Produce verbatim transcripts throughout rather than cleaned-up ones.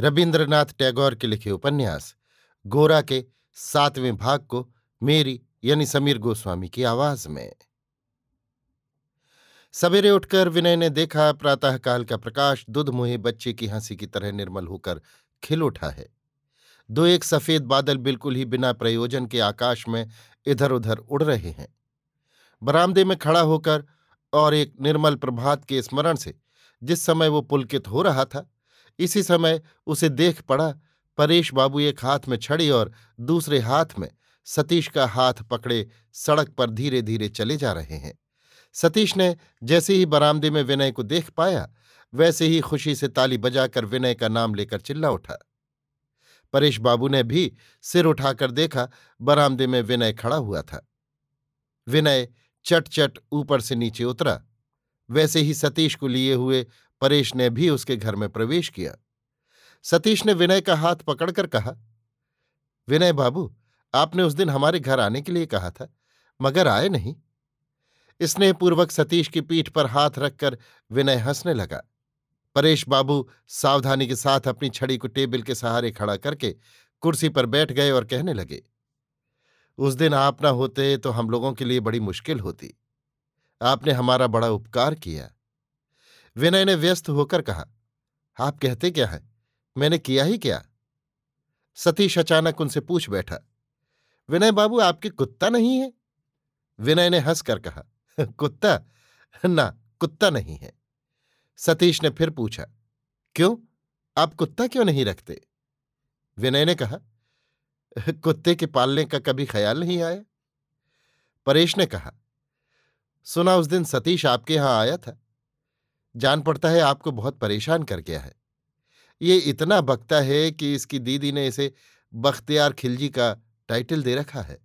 रवींद्रनाथ टैगोर के लिखे उपन्यास गोरा के सातवें भाग को मेरी यानी समीर गोस्वामी की आवाज में। सवेरे उठकर विनय ने देखा, प्रातःकाल का प्रकाश दुधमुहे बच्चे की हंसी की तरह निर्मल होकर खिल उठा है। दो एक सफेद बादल बिल्कुल ही बिना प्रयोजन के आकाश में इधर उधर उड़ रहे हैं। बरामदे में खड़ा होकर और एक निर्मल प्रभात के स्मरण से जिस समय वो पुलकित हो रहा था, इसी समय उसे देख पड़ा परेश बाबू एक हाथ में छड़ी और दूसरे हाथ में सतीश का हाथ पकड़े सड़क पर धीरे धीरे चले जा रहे हैं। सतीश ने जैसे ही बरामदे में विनय को देख पाया, वैसे ही खुशी से ताली बजाकर विनय का नाम लेकर चिल्ला उठा। परेश बाबू ने भी सिर उठाकर देखा, बरामदे में विनय खड़ा हुआ था। विनय चट चट ऊपर से नीचे उतरा। वैसे ही सतीश को लिए हुए परेश ने भी उसके घर में प्रवेश किया। सतीश ने विनय का हाथ पकड़कर कहा, विनय बाबू, आपने उस दिन हमारे घर आने के लिए कहा था, मगर आए नहीं। स्नेहपूर्वक सतीश की पीठ पर हाथ रखकर विनय हंसने लगा। परेश बाबू सावधानी के साथ अपनी छड़ी को टेबल के सहारे खड़ा करके कुर्सी पर बैठ गए और कहने लगे, उस दिन आप न होते तो हम लोगों के लिए बड़ी मुश्किल होती। आपने हमारा बड़ा उपकार किया। विनय ने व्यस्त होकर कहा, आप कहते क्या हैं, मैंने किया ही क्या? सतीश अचानक उनसे पूछ बैठा, विनय बाबू आपके कुत्ता नहीं है? विनय ने हंसकर कहा, कुत्ता ना, कुत्ता नहीं है। सतीश ने फिर पूछा, क्यों, आप कुत्ता क्यों नहीं रखते? विनय ने कहा, कुत्ते के पालने का कभी ख्याल नहीं आया। परेश ने कहा, सुना उस दिन सतीश आपके यहां आया था, जान पड़ता है आपको बहुत परेशान कर गया है। ये इतना बकता है कि इसकी दीदी ने इसे बख्तियार खिलजी का टाइटल दे रखा है।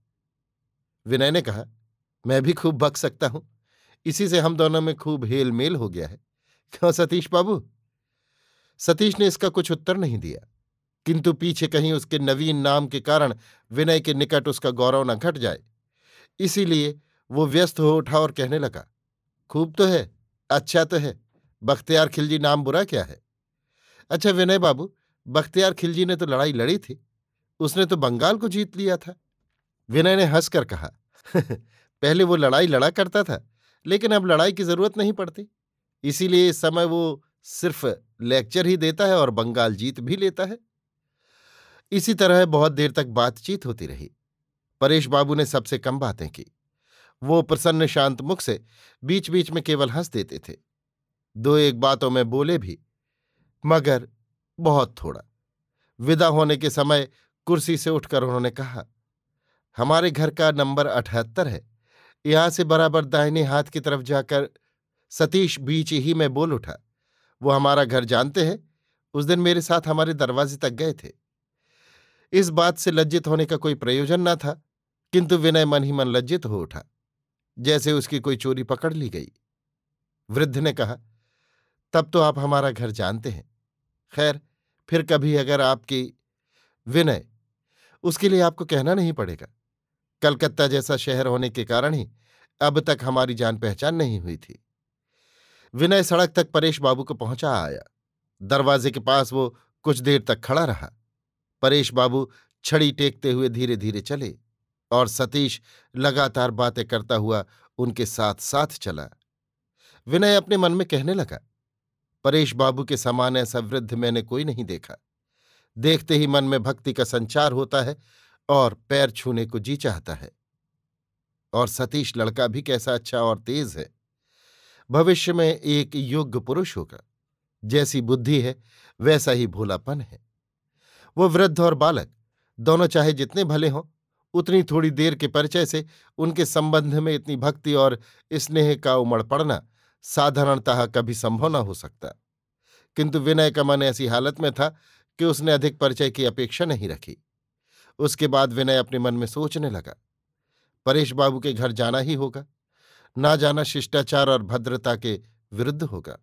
विनय ने कहा, मैं भी खूब बक सकता हूं, इसी से हम दोनों में खूब हेल मेल हो गया है। क्यों सतीश बाबू? सतीश ने इसका कुछ उत्तर नहीं दिया, किंतु पीछे कहीं उसके नवीन नाम के कारण विनय के निकट उसका गौरव न घट जाए, इसीलिए वो व्यस्त हो उठा और कहने लगा, खूब तो है, अच्छा तो है, बख्तियार खिलजी नाम बुरा क्या है? अच्छा विनय बाबू, बख्तियार खिलजी ने तो लड़ाई लड़ी थी, उसने तो बंगाल को जीत लिया था। विनय ने हंसकर कहा, पहले वो लड़ाई लड़ा करता था, लेकिन अब लड़ाई की जरूरत नहीं पड़ती, इसीलिए इस समय वो सिर्फ लेक्चर ही देता है और बंगाल जीत भी लेता है। इसी तरह बहुत देर तक बातचीत होती रही। परेश बाबू ने सबसे कम बातें की। वो प्रसन्न शांत मुख से बीच बीच में केवल हंस देते थे। दो एक बातों में बोले भी, मगर बहुत थोड़ा। विदा होने के समय कुर्सी से उठकर उन्होंने कहा, हमारे घर का नंबर अठहत्तर है, यहां से बराबर दाहिने हाथ की तरफ जाकर। सतीश बीच ही में बोल उठा, वो हमारा घर जानते हैं, उस दिन मेरे साथ हमारे दरवाजे तक गए थे। इस बात से लज्जित होने का कोई प्रयोजन न था, किंतु विनय मन ही मन लज्जित हो उठा, जैसे उसकी कोई चोरी पकड़ ली गई। वृद्ध ने कहा, तब तो आप हमारा घर जानते हैं, खैर फिर कभी अगर आपकी। विनय, उसके लिए आपको कहना नहीं पड़ेगा, कलकत्ता जैसा शहर होने के कारण ही अब तक हमारी जान पहचान नहीं हुई थी। विनय सड़क तक परेश बाबू को पहुंचा आया। दरवाजे के पास वो कुछ देर तक खड़ा रहा। परेश बाबू छड़ी टेकते हुए धीरे धीरे चले और सतीश लगातार बातें करता हुआ उनके साथ साथ चला। विनय अपने मन में कहने लगा, परेश बाबू के समान ऐसा वृद्ध मैंने कोई नहीं देखा, देखते ही मन में भक्ति का संचार होता है और पैर छूने को जी चाहता है। और सतीश लड़का भी कैसा अच्छा और तेज है, भविष्य में एक योग्य पुरुष होगा। जैसी बुद्धि है वैसा ही भोलापन है। वो वृद्ध और बालक दोनों चाहे जितने भले हों, उतनी थोड़ी देर के परिचय से उनके संबंध में इतनी भक्ति और स्नेह का उमड़ पड़ना साधारणतः कभी संभव न हो सकता। किंतु विनय का मन ऐसी हालत में था कि उसने अधिक परिचय की अपेक्षा नहीं रखी। उसके बाद विनय अपने मन में सोचने लगा, परेश बाबू के घर जाना ही होगा, ना जाना शिष्टाचार और भद्रता के विरुद्ध होगा।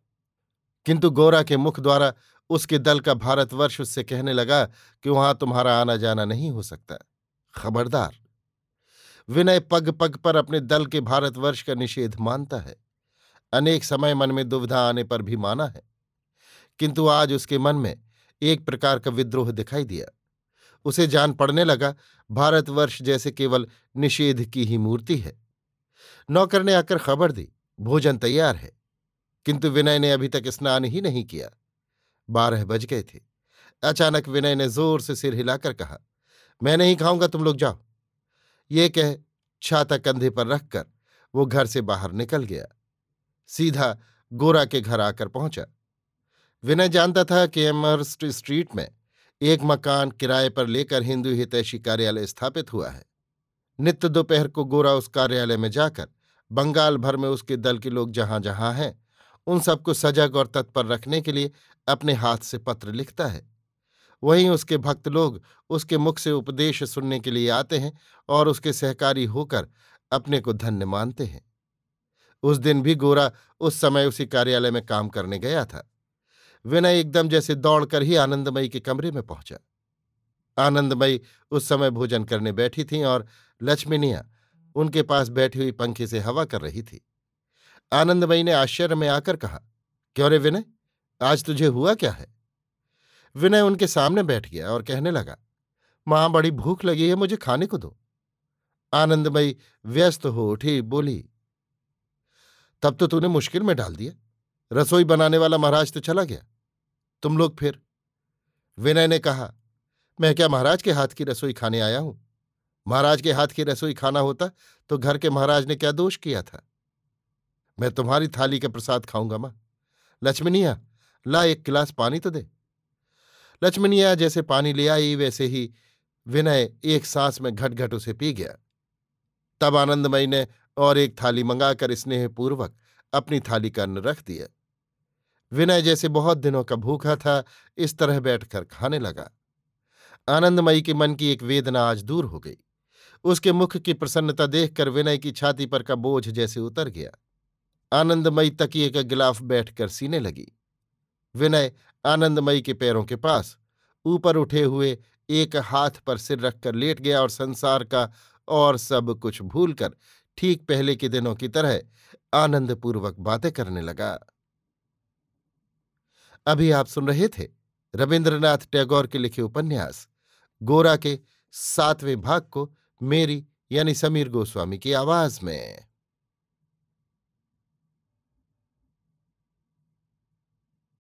किंतु गोरा के मुख द्वारा उसके दल का भारतवर्ष उससे कहने लगा कि वहां तुम्हारा आना जाना नहीं हो सकता, खबरदार। विनय पग पग पर अपने दल के भारतवर्ष का निषेध मानता है। अनेक समय मन में दुविधा आने पर भी माना है, किंतु आज उसके मन में एक प्रकार का विद्रोह दिखाई दिया। उसे जान पड़ने लगा भारतवर्ष जैसे केवल निषेध की ही मूर्ति है। नौकर ने आकर खबर दी, भोजन तैयार है। किंतु विनय ने अभी तक स्नान ही नहीं किया। बारह बज गए थे। अचानक विनय ने जोर से सिर हिलाकर कहा, मैं नहीं खाऊंगा, तुम लोग जाओ। ये कह छाता कंधे पर रखकर वो घर से बाहर निकल गया। सीधा गोरा के घर आकर पहुंचा। विनय जानता था कि एमर्स्ट स्ट्रीट में एक मकान किराए पर लेकर हिंदू हितैषी कार्यालय स्थापित हुआ है। नित्य दोपहर को गोरा उस कार्यालय में जाकर बंगाल भर में उसके दल के लोग जहां जहां हैं उन सबको सजग और तत्पर रखने के लिए अपने हाथ से पत्र लिखता है। वहीं उसके भक्त लोग उसके मुख से उपदेश सुनने के लिए आते हैं और उसके सहकारी होकर अपने को धन्य मानते हैं। उस दिन भी गोरा उस समय उसी कार्यालय में काम करने गया था। विनय एकदम जैसे दौड़कर ही आनंदमयी के कमरे में पहुंचा। आनंदमयी उस समय भोजन करने बैठी थीं और लक्ष्मीनिया उनके पास बैठी हुई पंखे से हवा कर रही थी। आनंदमयी ने आश्चर्य में आकर कहा, क्यों रे विनय, आज तुझे हुआ क्या है? विनय उनके सामने बैठ गया और कहने लगा, मां बड़ी भूख लगी है, मुझे खाने को दो। आनंदमयी व्यस्त हो उठी, बोली, तब तो तूने मुश्किल में डाल दिया, रसोई बनाने वाला महाराज तो चला गया, तुम लोग फिर? विनय ने कहा, मैं क्या महाराज के हाथ की रसोई खाने आया हूं? महाराज के हाथ की रसोई खाना होता तो घर के महाराज ने क्या दोष किया था? मैं तुम्हारी थाली का प्रसाद खाऊंगा मां। लक्ष्मणिया, ला एक गिलास पानी तो दे। लक्ष्मणिया जैसे पानी ले आई वैसे ही विनय एक सांस में घट घट उसे पी गया। तब आनंदमयी ने और एक थाली मंगाकर स्नेहपूर्वक अपनी थाली का अन्न रख दिया। विनय जैसे बहुत दिनों का भूखा था, इस तरह बैठकर खाने लगा। आनंदमयी के मन की एक वेदना आज दूर हो गई। उसके मुख की प्रसन्नता देखकर विनय की छाती पर का बोझ जैसे उतर गया। आनंदमयी तकिए का गिलाफ बैठकर सीने लगी। विनय आनंदमयी के पैरों के पास ऊपर उठे हुए एक हाथ पर सिर रखकर लेट गया और संसार का और सब कुछ भूलकर ठीक पहले के दिनों की तरह आनंदपूर्वक बातें करने लगा। अभी आप सुन रहे थे रवींद्रनाथ टैगोर के लिखे उपन्यास गोरा के सातवें भाग को मेरी यानी समीर गोस्वामी की आवाज में।